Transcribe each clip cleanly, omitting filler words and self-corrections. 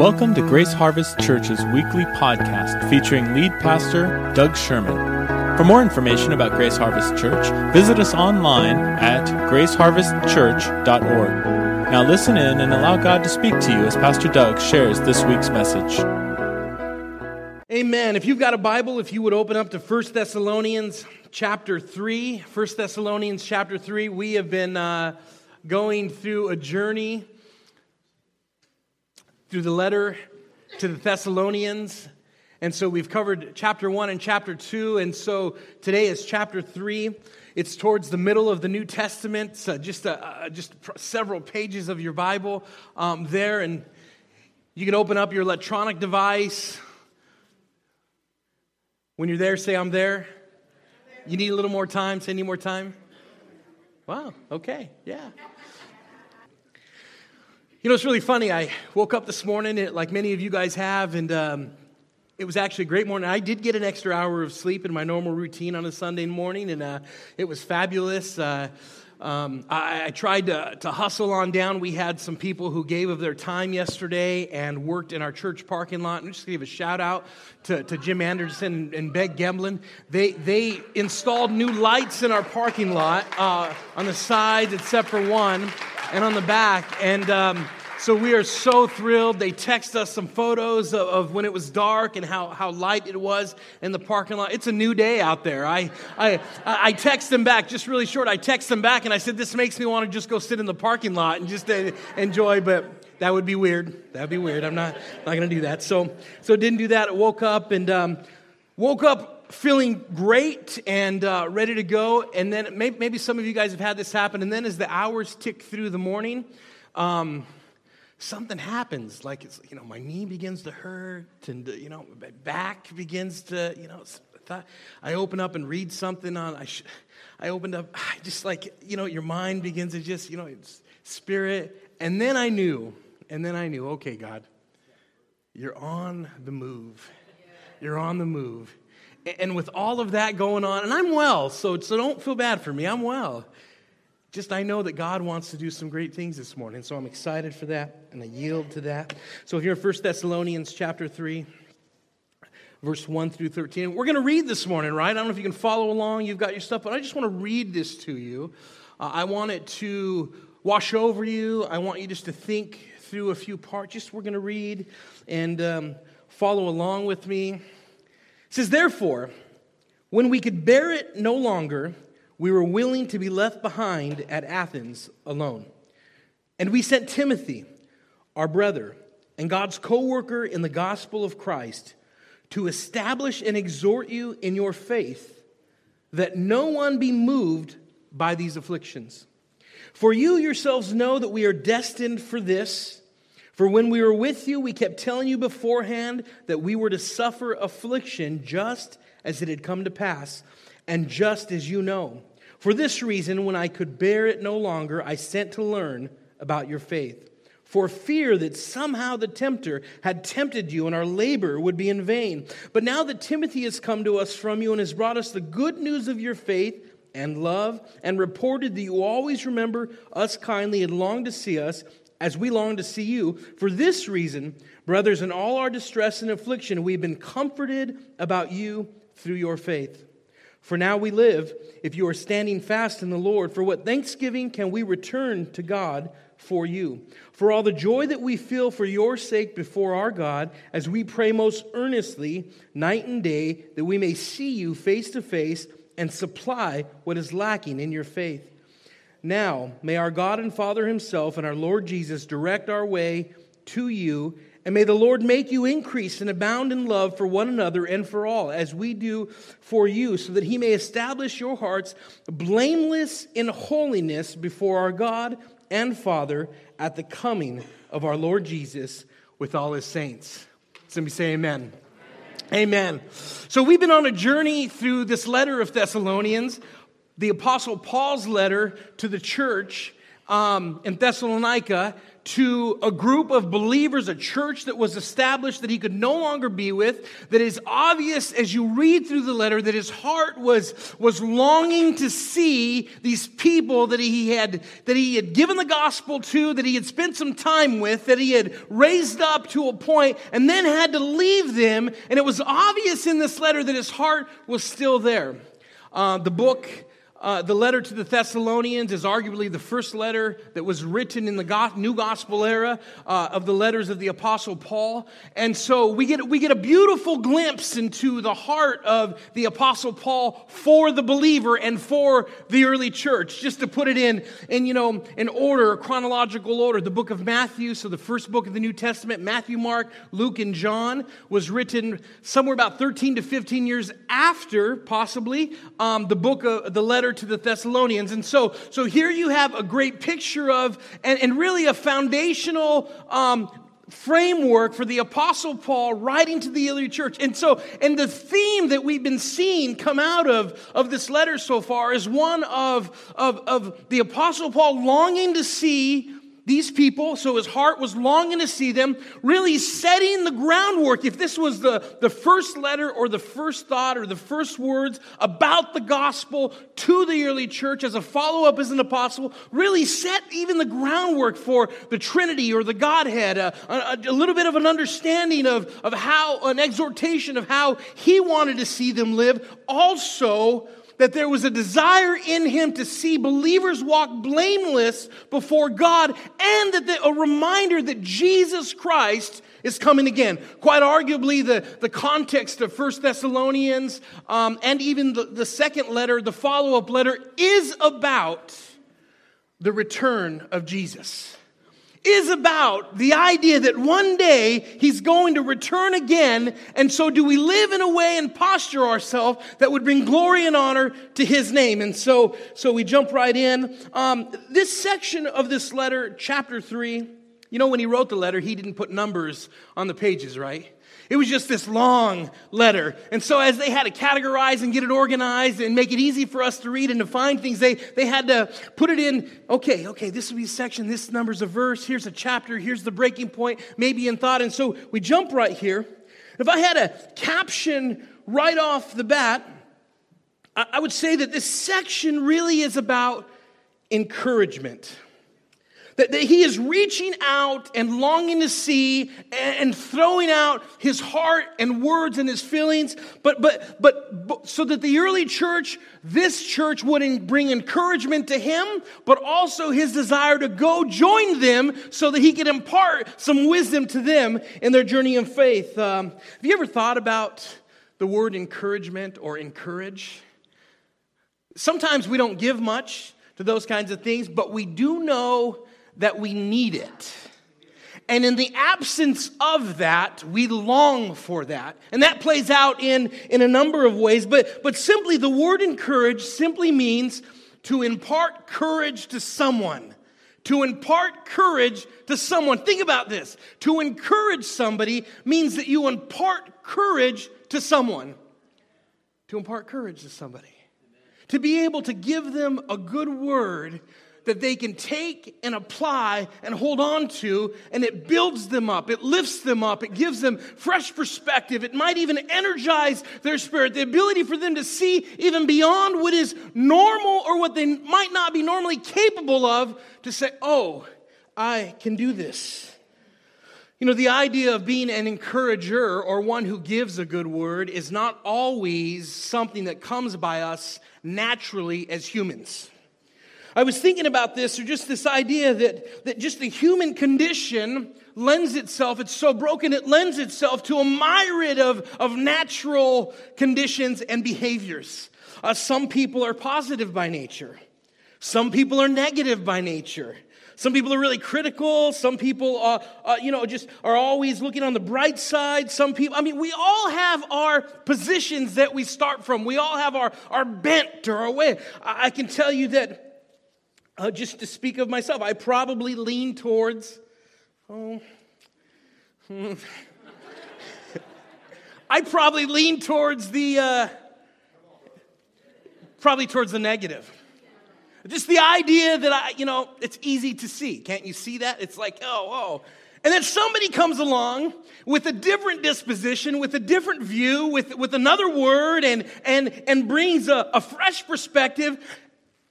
Welcome to Grace Harvest Church's weekly podcast featuring lead pastor Doug Sherman. For more information about Grace Harvest Church, visit us online at graceharvestchurch.org. Now listen in and allow God to speak to you as Pastor Doug shares this week's message. Amen. If you've got a Bible, if you would open up to 1 Thessalonians chapter 3. 1 Thessalonians chapter 3, we have been going through a journey through the letter to the Thessalonians. And so we've covered chapter 1 and chapter 2, and so today is chapter 3. It's towards the middle of the New Testament, so just several pages of your Bible there, and you can open up your electronic device. When you're there, say, I'm there. You need a little more time, say, I need more time. Wow, okay, yeah. You know, it's really funny. I woke up this morning, like many of you guys have, and it was actually a great morning. I did get an extra hour of sleep in my normal routine on a Sunday morning, and it was fabulous. I tried to hustle on down. We had some people who gave of their time yesterday and worked in our church parking lot. And just to give a shout out to Jim Anderson and Beck Gemblin. They installed new lights in our parking lot on the sides except for one and on the back. And so we are so thrilled. They text us some photos of when it was dark and how light it was in the parking lot. It's a new day out there. I text them back, just really short. I text them back and I said, this makes me want to just go sit in the parking lot and just enjoy, but that would be weird. That'd be weird. I'm not going to do that. So didn't do that. I woke up feeling great and ready to go. And then maybe some of you guys have had this happen. And then as the hours tick through the morning, something happens, like it's, you know, my knee begins to hurt, and you know, my back begins to, you know. I open up and read something on. I opened up, just like, you know, your mind begins to just, you know, it's spirit. And then I knew. Okay, God, you're on the move. You're on the move. And with all of that going on, and I'm well, so don't feel bad for me. I'm well. Just I know that God wants to do some great things this morning, so I'm excited for that, and I yield to that. So if you're in 1 Thessalonians chapter 3, verse 1 through 13, we're going to read this morning, right? I don't know if you can follow along, you've got your stuff, but I just want to read this to you. I want it to wash over you. I want you just to think through a few parts. Just we're going to read and follow along with me. It says, therefore, when we could bear it no longer, we were willing to be left behind at Athens alone. And we sent Timothy, our brother, and God's co-worker in the gospel of Christ, to establish and exhort you in your faith, that no one be moved by these afflictions. For you yourselves know that we are destined for this. For when we were with you, we kept telling you beforehand that we were to suffer affliction, just as it had come to pass, and just as you know. For this reason, when I could bear it no longer, I sent to learn about your faith, for fear that somehow the tempter had tempted you and our labor would be in vain. But now that Timothy has come to us from you and has brought us the good news of your faith and love, and reported that you always remember us kindly and long to see us as we long to see you. For this reason, brothers, in all our distress and affliction, we've been comforted about you through your faith. For now we live, if you are standing fast in the Lord. For what thanksgiving can we return to God for you? For all the joy that we feel for your sake before our God, as we pray most earnestly, night and day, that we may see you face to face and supply what is lacking in your faith. Now, may our God and Father himself and our Lord Jesus direct our way to you, and may the Lord make you increase and abound in love for one another and for all, as we do for you, so that he may establish your hearts blameless in holiness before our God and Father at the coming of our Lord Jesus with all his saints. Somebody say amen. Amen. So we've been on a journey through this letter of Thessalonians, the Apostle Paul's letter to the church in Thessalonica, to a group of believers, a church that was established that he could no longer be with, that is obvious as you read through the letter that his heart was longing to see these people that he had given the gospel to, that he had spent some time with, that he had raised up to a point and then had to leave them. And it was obvious in this letter that his heart was still there. The letter to the Thessalonians is arguably the first letter that was written in the New Gospel era of the letters of the Apostle Paul. And so we get a beautiful glimpse into the heart of the Apostle Paul for the believer and for the early church. Just to put it in order, chronological order, the book of Matthew, so the first book of the New Testament, Matthew, Mark, Luke, and John, was written somewhere about 13 to 15 years after, possibly, the letter to the Thessalonians. And so here you have a great picture of and really a foundational framework for the Apostle Paul writing to the early church. And the theme that we've been seeing come out of this letter so far is one of the Apostle Paul longing to see these people, so his heart was longing to see them, really setting the groundwork. If this was the first letter or the first thought or the first words about the gospel to the early church as a follow-up as an apostle, really set even the groundwork for the Trinity or the Godhead, a little bit of an understanding of how, an exhortation of how he wanted to see them live. Also, that there was a desire in him to see believers walk blameless before God, and that a reminder that Jesus Christ is coming again. Quite arguably, the context of 1 Thessalonians and even the second letter, the follow-up letter, is about the return of Jesus. Is about the idea that one day he's going to return again, and so do we live in a way and posture ourselves that would bring glory and honor to his name? And so we jump right in. This section of this letter, chapter 3, you know, when he wrote the letter, he didn't put numbers on the pages, right? It was just this long letter. And so as they had to categorize and get it organized and make it easy for us to read and to find things, they had to put it in, okay, this would be a section, this number's a verse, here's a chapter, here's the breaking point, maybe in thought. And so we jump right here. If I had a caption right off the bat, I would say that this section really is about encouragement. That he is reaching out and longing to see and throwing out his heart and words and his feelings, but so that the early church, this church, would bring encouragement to him, but also his desire to go join them so that he could impart some wisdom to them in their journey in faith. Have you ever thought about the word encouragement or encourage? Sometimes we don't give much to those kinds of things, but we do know that we need it. And in the absence of that, we long for that. And that plays out in a number of ways. But simply, the word encourage simply means to impart courage to someone. To impart courage to someone. Think about this. To encourage somebody means that you impart courage to someone. To impart courage to somebody. Amen. To be able to give them a good word that they can take and apply and hold on to, and it builds them up, it lifts them up, it gives them fresh perspective, it might even energize their spirit, the ability for them to see even beyond what is normal or what they might not be normally capable of, to say, oh, I can do this. You know, the idea of being an encourager or one who gives a good word is not always something that comes by us naturally as humans. I was thinking about this, or just this idea that just the human condition lends itself, it's so broken, it lends itself to a myriad of natural conditions and behaviors. Some people are positive by nature. Some people are negative by nature. Some people are really critical. Some people just are always looking on the bright side. Some people, we all have our positions that we start from. We all have our bent or our way. I can tell you that, just to speak of myself, I probably lean towards, probably towards the negative. Just the idea that, it's easy to see. Can't you see that? It's like, oh. And then somebody comes along with a different disposition, with a different view, with another word, and brings a fresh perspective.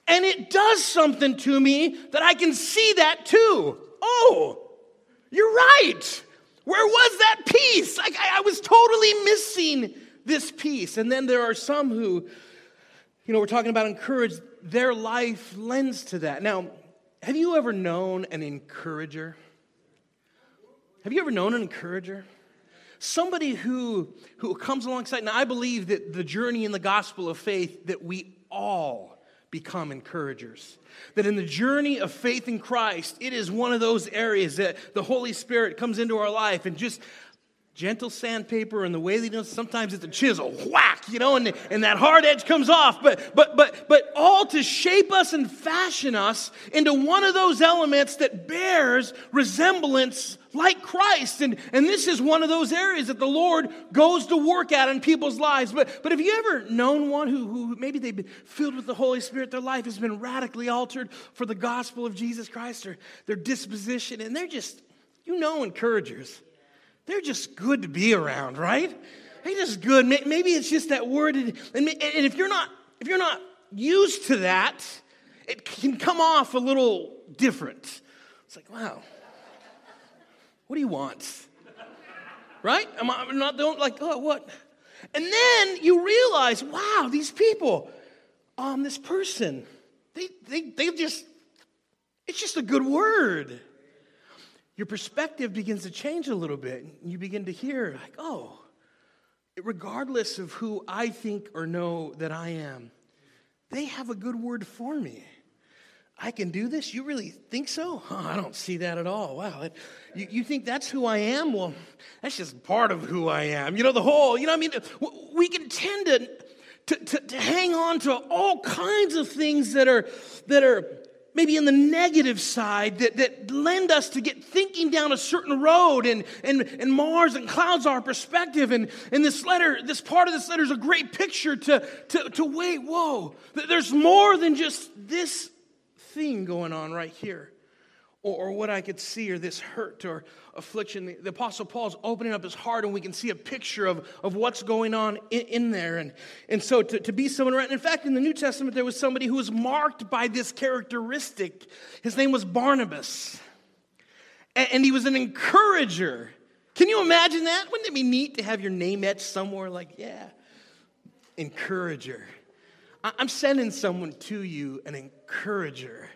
And it does something to me that I can see that too. Oh, you're right. Where was that piece? Like I was totally missing this piece. And then there are some who, we're talking about encourage. Their life lends to that. Now, have you ever known an encourager? Have you ever known an encourager? Somebody who comes alongside. Now, I believe that the journey in the gospel of faith that we all become encouragers. That in the journey of faith in Christ, it is one of those areas that the Holy Spirit comes into our life and just gentle sandpaper, and the way they do it, sometimes it's a chisel, whack, and that hard edge comes off. But all to shape us and fashion us into one of those elements that bears resemblance like Christ. And this is one of those areas that the Lord goes to work at in people's lives. But have you ever known one who maybe they've been filled with the Holy Spirit, their life has been radically altered for the gospel of Jesus Christ, or their disposition, and they're just, encouragers. They're just good to be around, right? They're just good. Maybe it's just that word. And if you're not used to that, it can come off a little different. It's like, wow, what do you want? Right? What? And then you realize, wow, these people, this person, they just, it's just a good word. Your perspective begins to change a little bit. You begin to hear, like, oh, regardless of who I think or know that I am, they have a good word for me. I can do this? You really think so? Oh, I don't see that at all. Wow. You think that's who I am? Well, that's just part of who I am. We can tend to hang on to all kinds of things that are maybe in the negative side that lend us to get thinking down a certain road and mars and clouds our perspective. And this letter, this part of this letter is a great picture to wait, whoa, there's more than just this thing going on right here or what I could see or this hurt or affliction. The Apostle Paul's opening up his heart and we can see a picture of what's going on in there. And so to be someone around. In fact, in the New Testament, there was somebody who was marked by this characteristic. His name was Barnabas. And he was an encourager. Can you imagine that? Wouldn't it be neat to have your name etched somewhere like, yeah, encourager. I'm sending someone to you, an encourager.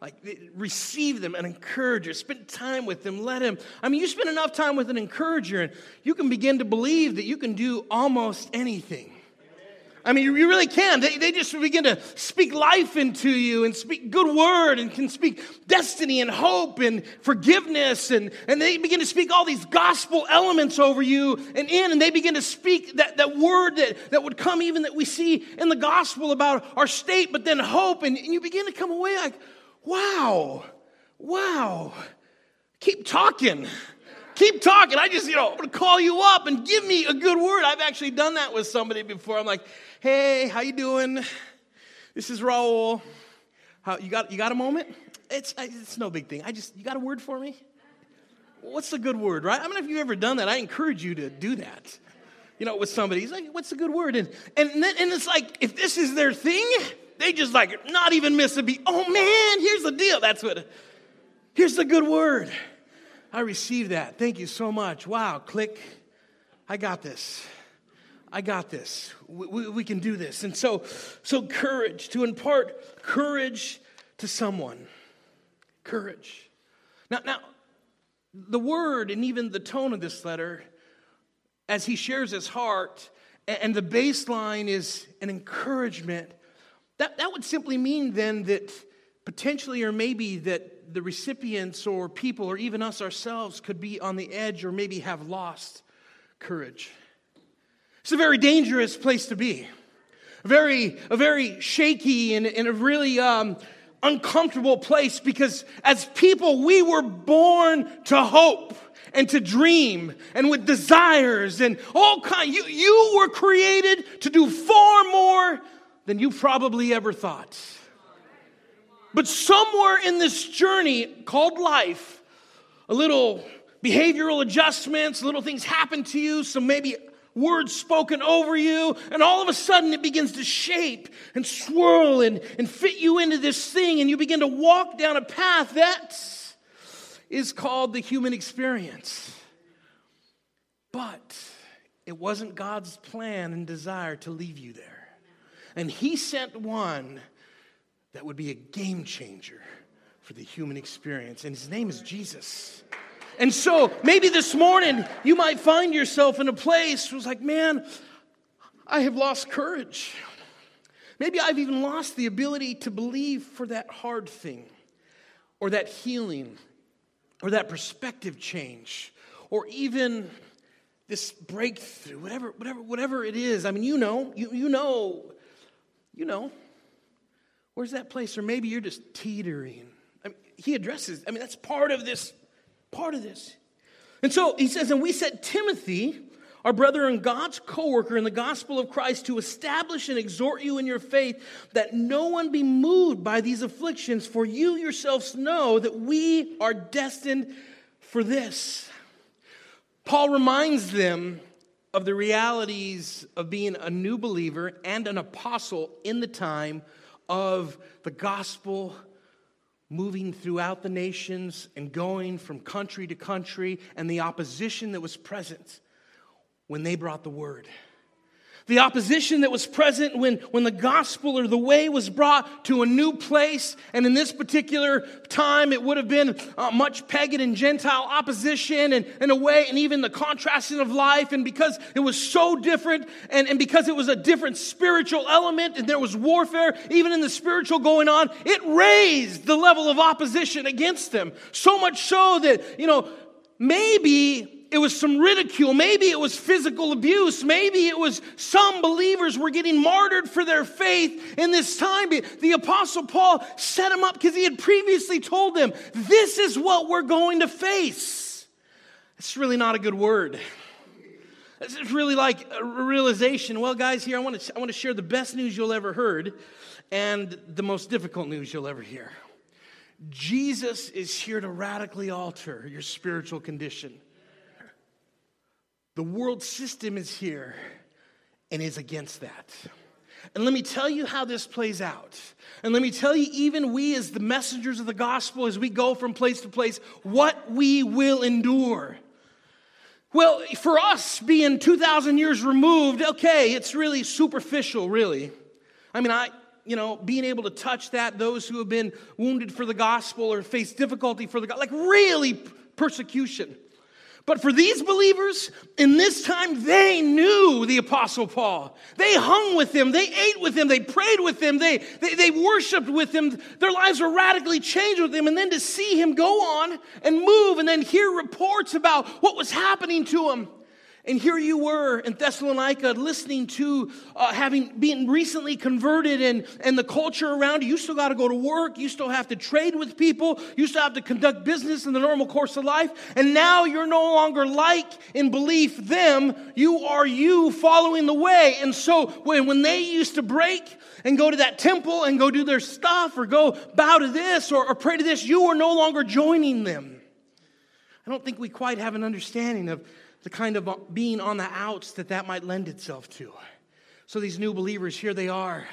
Like, receive them, an encourager. Spend time with them. Let him. You spend enough time with an encourager, and you can begin to believe that you can do almost anything. You really can. They just begin to speak life into you and speak good word and can speak destiny and hope and forgiveness. And they begin to speak all these gospel elements over you and they begin to speak that word that would come even that we see in the gospel about our state, but then hope. And you begin to come away like, Wow. Keep talking. I just, I'm going to call you up and give me a good word. I've actually done that with somebody before. I'm like, hey, how you doing? This is Raul. You got a moment? It's no big thing. You got a word for me? What's the good word, right? If you've ever done that, I encourage you to do that. With somebody. He's like, what's the good word? And it's like, if this is their thing, they just like not even miss a beat. Oh man, here's the deal. Here's the good word. I received that. Thank you so much. Wow, click. I got this. We can do this. And so courage, to impart courage to someone. Courage. Now, the word and even the tone of this letter, as he shares his heart, and the baseline is an encouragement. That would simply mean then that potentially or maybe that the recipients or people or even us ourselves could be on the edge or maybe have lost courage. It's a very dangerous place to be. A very shaky and a really uncomfortable place, because as people we were born to hope and to dream, and with desires and all kinds. You were created to do far more than you probably ever thought. But somewhere in this journey called life, a little behavioral adjustments, little things happen to you, some maybe words spoken over you, and all of a sudden it begins to shape and swirl and fit you into this thing, and you begin to walk down a path that is called the human experience. But it wasn't God's plan and desire to leave you there. And he sent one that would be a game changer for the human experience, and his name is Jesus. And so maybe this morning you might find yourself in a place where it's like, man, I have lost courage. Maybe I've even lost the ability to believe for that hard thing or that healing or that perspective change or even this breakthrough, whatever it is. I mean, you know. Where's that place? Or maybe you're just teetering. I mean, he addresses, I mean, that's part of this. And so he says, and we sent Timothy, our brother and God's co-worker in the gospel of Christ, to establish and exhort you in your faith, that no one be moved by these afflictions, for you yourselves know that we are destined for this. Paul reminds them of the realities of being a new believer and an apostle in the time of the gospel, moving throughout the nations and going from country to country, and the opposition that was present when they brought the word. The opposition that was present when the gospel or the way was brought to a new place, and in this particular time it would have been much pagan and Gentile opposition and a way, and even the contrasting of life, and because it was so different and because it was a different spiritual element and there was warfare even in the spiritual going on, it raised the level of opposition against them. So much so that, you know, maybe it was some ridicule. Maybe it was physical abuse. Maybe it was some believers were getting martyred for their faith in this time. The Apostle Paul set him up because he had previously told them, this is what we're going to face. It's really not a good word. It's really like a realization. Well, guys, here, I want to share the best news you'll ever heard and the most difficult news you'll ever hear. Jesus is here to radically alter your spiritual condition. The world system is here and is against that. And let me tell you how this plays out. And let me tell you, even we as the messengers of the gospel, as we go from place to place, what we will endure. Well, for us being 2,000 years removed, okay, it's really superficial, really. I mean, being able to touch that, those who have been wounded for the gospel or face difficulty for the gospel, like really persecution. But for these believers, in this time, they knew the Apostle Paul. They hung with him. They ate with him. They prayed with him. They worshiped with him. Their lives were radically changed with him. And then to see him go on and move and then hear reports about what was happening to him. And here you were in Thessalonica listening to, having been recently converted and the culture around you. You still got to go to work. You still have to trade with people. You still have to conduct business in the normal course of life. And now you're no longer like in belief them. You are you following the way. And so when they used to break and go to that temple and go do their stuff or go bow to this or pray to this, you are no longer joining them. I don't think we quite have an understanding of the kind of being on the outs that might lend itself to. So these new believers, here they are.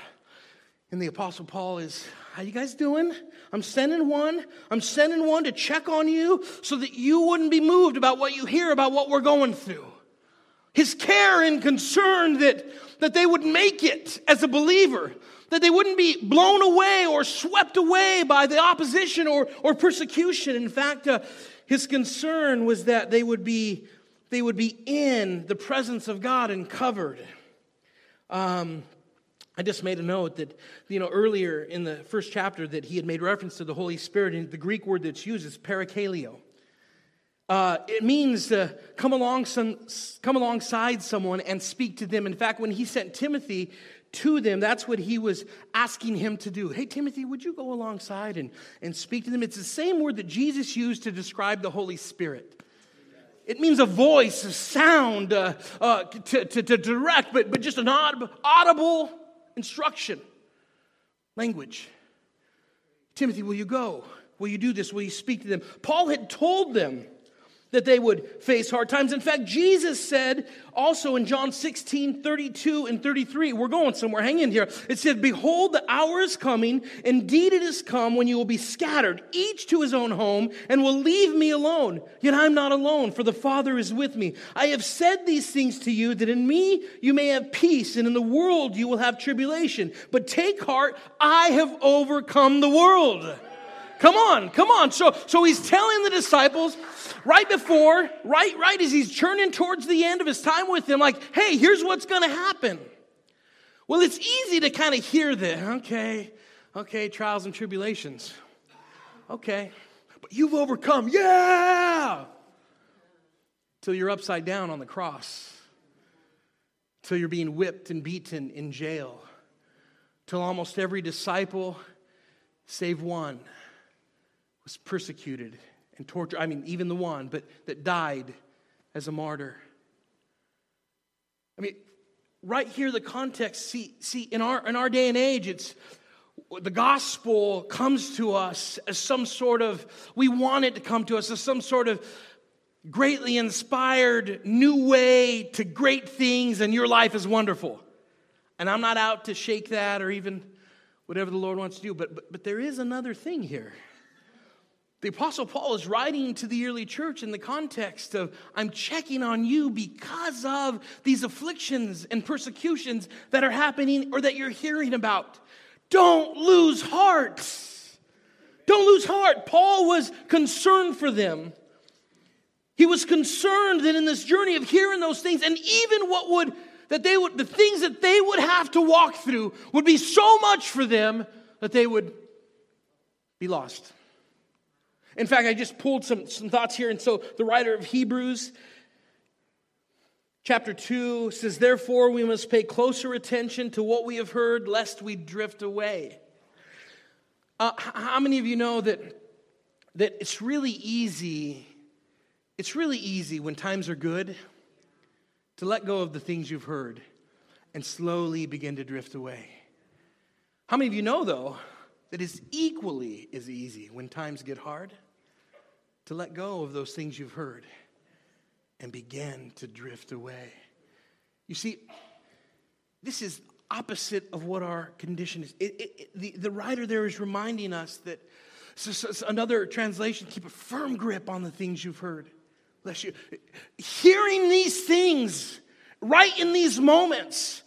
And the Apostle Paul is, how you guys doing? I'm sending one to check on you so that you wouldn't be moved about what you hear, about what we're going through. His care and concern that they would make it as a believer, that they wouldn't be blown away or swept away by the opposition or persecution. In fact, his concern was that they would be in the presence of God and covered. I just made a note that, you know, earlier in the first chapter that he had made reference to the Holy Spirit, and the Greek word that's used is parakaleo. It means to come alongside someone and speak to them. In fact, when he sent Timothy to them, that's what he was asking him to do. Hey, Timothy, would you go alongside and speak to them? It's the same word that Jesus used to describe the Holy Spirit. It means a voice, a sound, to direct, but just an audible instruction. Language. Timothy, will you go? Will you do this? Will you speak to them? Paul had told them that they would face hard times. In fact, Jesus said also in John 16, 32 and 33, we're going somewhere, hang in here. It said, behold, the hour is coming, indeed it is come, when you will be scattered, each to his own home, and will leave me alone. Yet I'm not alone, for the Father is with me. I have said these things to you, that in me you may have peace, and in the world you will have tribulation. But take heart, I have overcome the world. Come on, come on. So he's telling the disciples right as he's churning towards the end of his time with them, like, hey, here's what's going to happen. Well, it's easy to kind of hear that, okay, trials and tribulations. Okay, but you've overcome, yeah! Till you're upside down on the cross. Till you're being whipped and beaten in jail. Till almost every disciple, save one, was persecuted and tortured. I mean, even the one, but that died as a martyr. I mean, right here, the context. See, in our day and age, it's the gospel comes to us as some sort of, we want it to come to us as some sort of greatly inspired new way to great things, and your life is wonderful. And I'm not out to shake that or even whatever the Lord wants to do, but there is another thing here. The Apostle Paul is writing to the early church in the context of, I'm checking on you because of these afflictions and persecutions that are happening or that you're hearing about. Don't lose heart. Don't lose heart. Paul was concerned for them. He was concerned that in this journey of hearing those things, and even the things that they would have to walk through would be so much for them that they would be lost. In fact, I just pulled some thoughts here. And so the writer of Hebrews chapter 2 says, therefore, we must pay closer attention to what we have heard, lest we drift away. How many of you know that it's really easy? It's really easy when times are good to let go of the things you've heard and slowly begin to drift away. How many of you know, though, that it's equally as easy when times get hard to let go of those things you've heard and begin to drift away? You see, this is opposite of what our condition is. The writer there is reminding us that, so another translation, keep a firm grip on the things you've heard. Bless you. Hearing these things right in these moments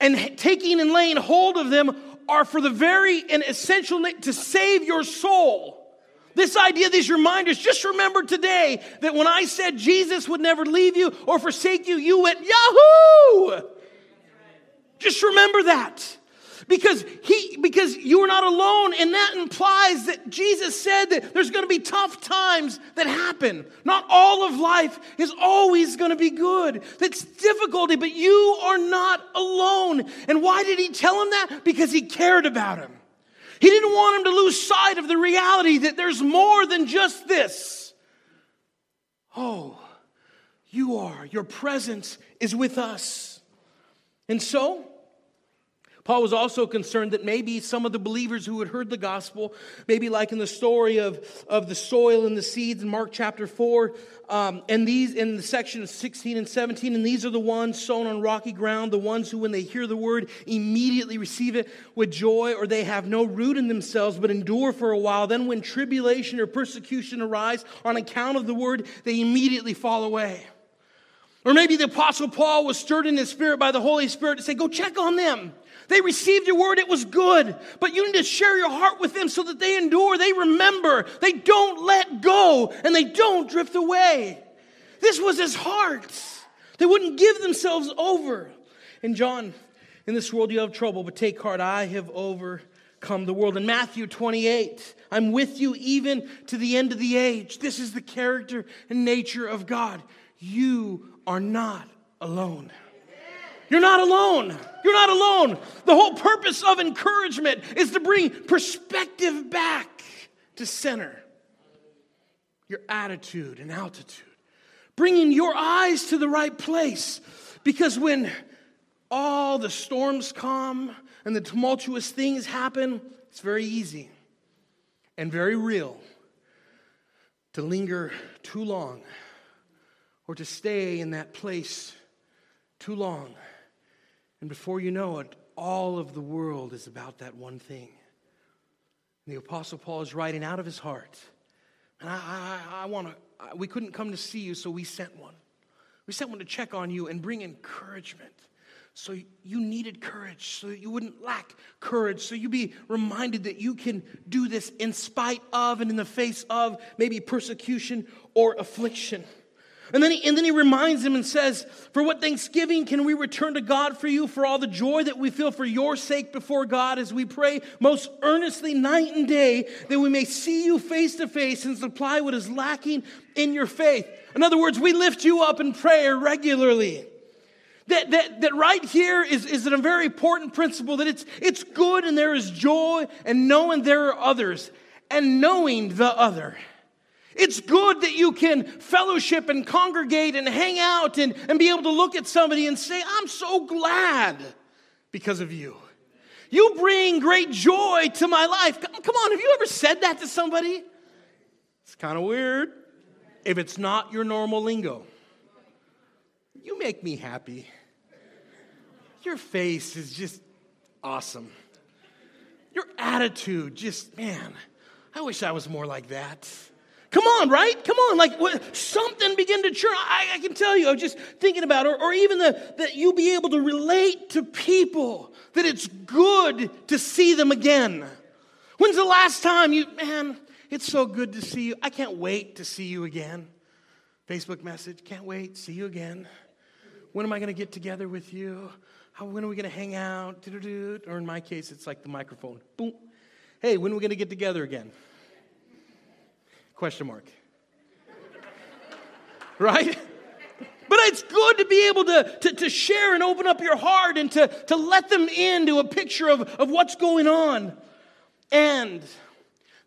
and taking and laying hold of them are for the very and essential to save your soul. This idea, these reminders, just remember today that when I said Jesus would never leave you or forsake you, you went, yahoo! Just remember that. Because you are not alone, and that implies that Jesus said that there's going to be tough times that happen. Not all of life is always going to be good. That's difficulty, but you are not alone. And why did he tell him that? Because he cared about him. He didn't want him to lose sight of the reality that there's more than just this. Oh, you are. Your presence is with us. And so Paul was also concerned that maybe some of the believers who had heard the gospel, maybe like in the story of the soil and the seeds in Mark chapter 4, and these in the section of 16 and 17, and these are the ones sown on rocky ground, the ones who when they hear the word immediately receive it with joy, or they have no root in themselves but endure for a while. Then when tribulation or persecution arise on account of the word, they immediately fall away. Or maybe the Apostle Paul was stirred in his spirit by the Holy Spirit to say, go check on them. They received your word, it was good, but you need to share your heart with them so that they endure, they remember, they don't let go, and they don't drift away. This was his heart. They wouldn't give themselves over. And John, in this world you have trouble, but take heart, I have overcome the world. In Matthew 28, I'm with you even to the end of the age. This is the character and nature of God. You are not alone. You're not alone. You're not alone. The whole purpose of encouragement is to bring perspective back to center. Your attitude and altitude. Bringing your eyes to the right place. Because when all the storms come and the tumultuous things happen, it's very easy and very real to linger too long or to stay in that place too long. And before you know it, all of the world is about that one thing. And the Apostle Paul is writing out of his heart. And I want to, we couldn't come to see you, so we sent one. We sent one to check on you and bring encouragement. So you needed courage, so that you wouldn't lack courage, so you'd be reminded that you can do this in spite of and in the face of maybe persecution or affliction. And then he reminds him and says, "For what thanksgiving can we return to God for you, for all the joy that we feel for your sake before God, as we pray most earnestly night and day that we may see you face to face and supply what is lacking in your faith." In other words, we lift you up in prayer regularly. That right here is a very important principle, that it's good and there is joy and knowing there are others and knowing the other. It's good that you can fellowship and congregate and hang out and be able to look at somebody and say, "I'm so glad because of you. You bring great joy to my life." Come on, have you ever said that to somebody? It's kind of weird if it's not your normal lingo. "You make me happy. Your face is just awesome. Your attitude, just, man, I wish I was more like that." Come on, right? Come on, like something begin to churn. I can tell you, I was just thinking about it, or even that you be able to relate to people, that it's good to see them again. When's the last time man, it's so good to see you. I can't wait to see you again. Facebook message, can't wait, see you again. When am I going to get together with you? When are we going to hang out? Or in my case, it's like the microphone. Boom. Hey, when are we going to get together again? Question mark. Right? But it's good to be able to share and open up your heart and to let them into a picture of what's going on. And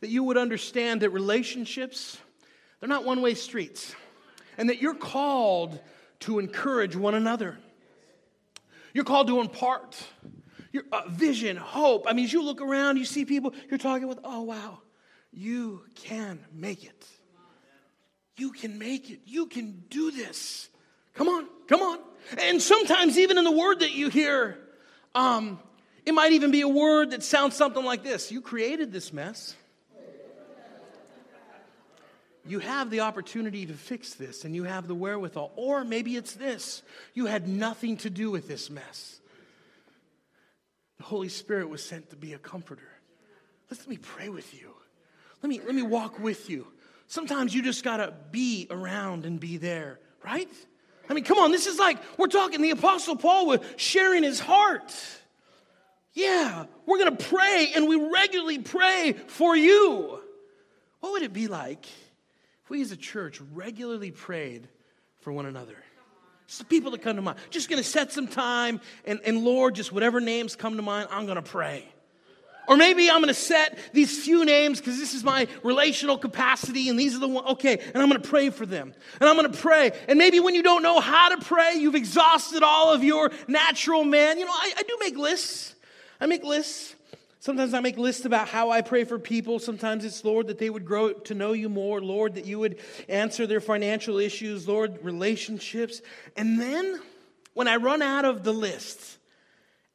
that you would understand that relationships, they're not one-way streets. And that you're called to encourage one another. You're called to impart your vision, hope. I mean, as you look around, you see people you're talking with, oh, wow, you can make it. You can make it. You can do this. Come on, come on. And sometimes even in the word that you hear, it might even be a word that sounds something like this. You created this mess. You have the opportunity to fix this, and you have the wherewithal. Or maybe it's this. You had nothing to do with this mess. The Holy Spirit was sent to be a comforter. Let me pray with you. Let me walk with you. Sometimes you just got to be around and be there, right? I mean, come on. This is like, we're talking, the Apostle Paul was sharing his heart. Yeah, we're going to pray, and we regularly pray for you. What would it be like if we as a church regularly prayed for one another? It's the people that come to mind. Just going to set some time, and Lord, just whatever names come to mind, I'm going to pray. Or maybe I'm going to set these few names because this is my relational capacity, and these are the ones, okay, and I'm going to pray for them. And I'm going to pray. And maybe when you don't know how to pray, you've exhausted all of your natural man. You know, I do make lists. I make lists. Sometimes I make lists about how I pray for people. Sometimes it's, Lord, that they would grow to know you more. Lord, that you would answer their financial issues. Lord, relationships. And then when I run out of the list,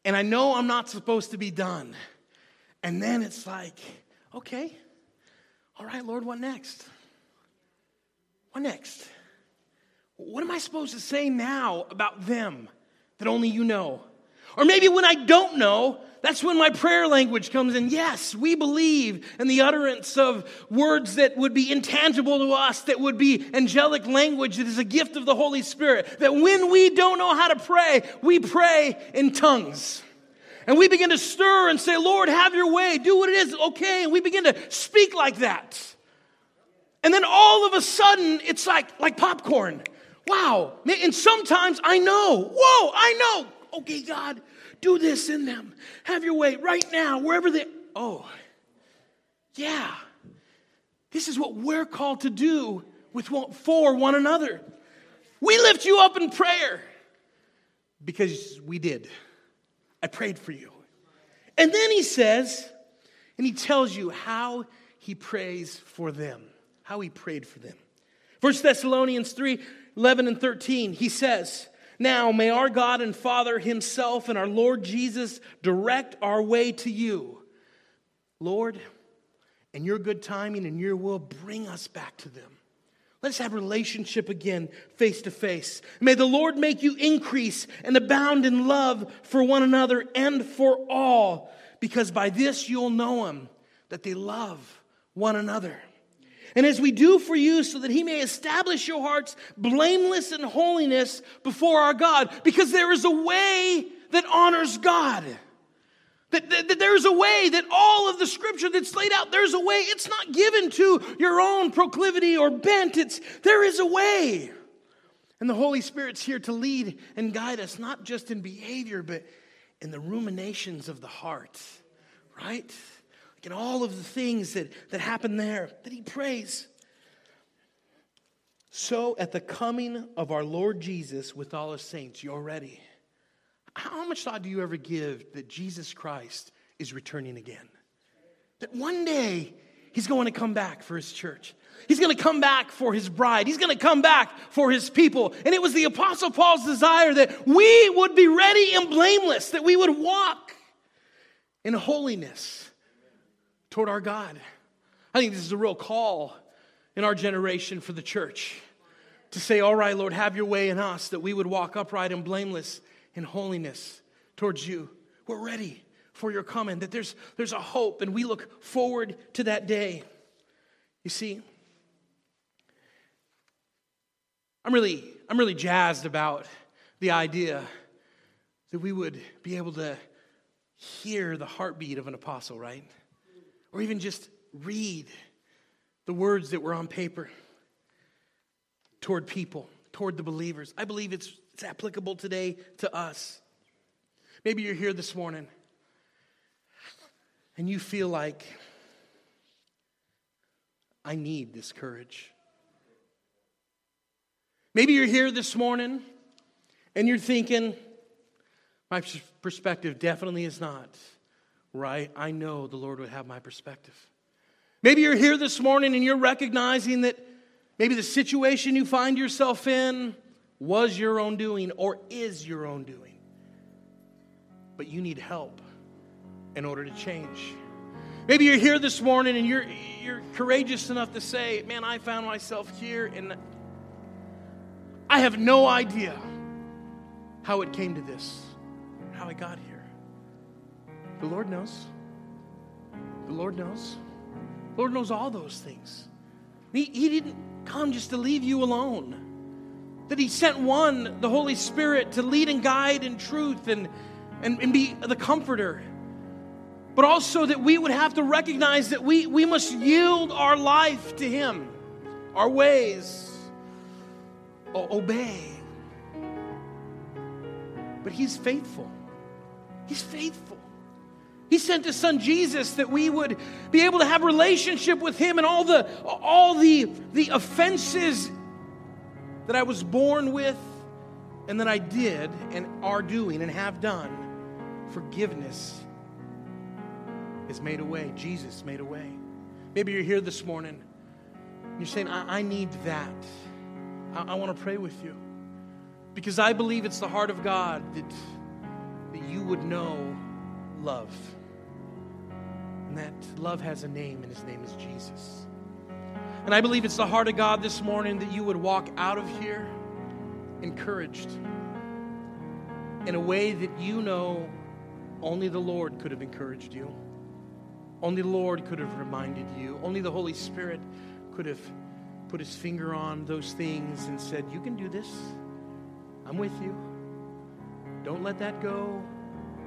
and I know I'm not supposed to be done, and then it's like, okay, all right, Lord, what next? What next? What am I supposed to say now about them that only you know? Or maybe when I don't know, that's when my prayer language comes in. Yes, we believe in the utterance of words that would be intangible to us, that would be angelic language, that is a gift of the Holy Spirit, that when we don't know how to pray, we pray in tongues. And we begin to stir and say, Lord, have your way. Do what it is. Okay. And we begin to speak like that. And then all of a sudden, it's like popcorn. Wow. And sometimes I know. Whoa, I know. Okay, God, do this in them. Have your way right now, wherever they... Oh, yeah. This is what we're called to do for one another. We lift you up in prayer because we did. I prayed for you. And then he says, and he tells you how he prays for them. How he prayed for them. 1 Thessalonians 3:11 and 13, he says, "Now may our God and Father himself and our Lord Jesus direct our way to you. Lord, in your good timing and your will, bring us back to them. Let's have relationship again, face to face. May the Lord make you increase and abound in love for one another and for all, because by this you'll know him, that they love one another. And as we do for you, so that he may establish your hearts blameless in holiness before our God." Because there is a way that honors God. That there is a way that all of the scripture that's laid out, there's a way. It's not given to your own proclivity or bent. There is a way. And the Holy Spirit's here to lead and guide us, not just in behavior, but in the ruminations of the heart. Right? And all of the things that happen there, that he prays. So at the coming of our Lord Jesus with all his saints, you're ready. How much thought do you ever give that Jesus Christ is returning again? That one day he's going to come back for his church. He's going to come back for his bride. He's going to come back for his people. And it was the Apostle Paul's desire that we would be ready and blameless, that we would walk in holiness toward our God. I think this is a real call in our generation for the church to say, all right, Lord, have your way in us, that we would walk upright and blameless in holiness towards you. We're ready for your coming, that there's a hope, and we look forward to that day. You see, I'm really jazzed about the idea that we would be able to hear the heartbeat of an apostle, right? Or even just read the words that were on paper toward people, toward the believers. I believe it's applicable today to us. Maybe you're here this morning and you feel like, I need this courage. Maybe you're here this morning and you're thinking, my perspective definitely is not right, I know the Lord would have my perspective. Maybe you're here this morning and you're recognizing that maybe the situation you find yourself in was your own doing or is your own doing. But you need help in order to change. Maybe you're here this morning and you're courageous enough to say, man, I found myself here and I have no idea how it came to this, how I got here. The Lord knows. The Lord knows. The Lord knows all those things. He didn't come just to leave you alone. That he sent one, the Holy Spirit, to lead and guide in truth and be the comforter. But also that we would have to recognize that we must yield our life to him. Our ways. Obey. But he's faithful. He's faithful. He sent his son Jesus that we would be able to have relationship with him and all the offenses that I was born with and that I did and are doing and have done. Forgiveness is made away. Jesus made away. Maybe you're here this morning. You're saying, I need that. I want to pray with you. Because I believe it's the heart of God that you would know love. And that love has a name, and his name is Jesus. And I believe it's the heart of God this morning that you would walk out of here encouraged in a way that you know only the Lord could have encouraged you. Only the Lord could have reminded you. Only the Holy Spirit could have put his finger on those things and said, you can do this. I'm with you. Don't let that go.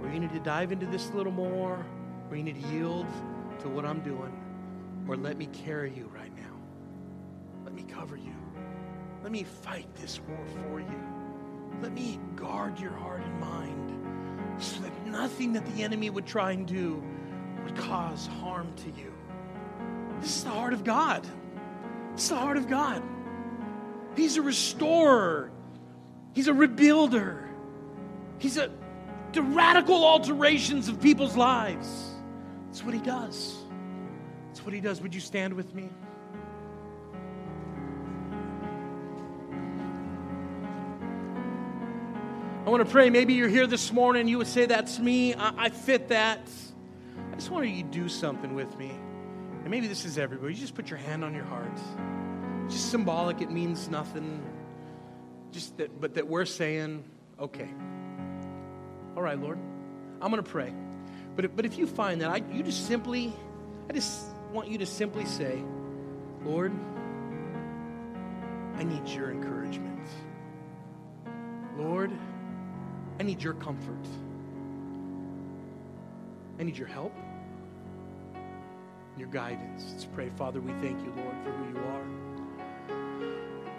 Or you need to dive into this a little more. Or you need to yield to what I'm doing. Or let me carry you right now. Let me cover you. Let me fight this war for you. Let me guard your heart and mind so that nothing that the enemy would try and do would cause harm to you. This is the heart of God. It's the heart of God. He's a restorer. He's a rebuilder. He's to radical alterations of people's lives. That's what he does. That's That's what he does. Would you stand with me? I want to pray. Maybe you're here this morning and you would say, that's me. I fit that. I just want you to do something with me. And maybe this is everybody. You just put your hand on your heart. It's just symbolic. It means nothing. Just that, but that we're saying, okay. All right, Lord, I'm going to pray. But if you find that, I just want you to simply say, Lord, I need your encouragement. Lord, I need your comfort. I need your help, your guidance. Let's pray. Father, we thank you, Lord, for who you are.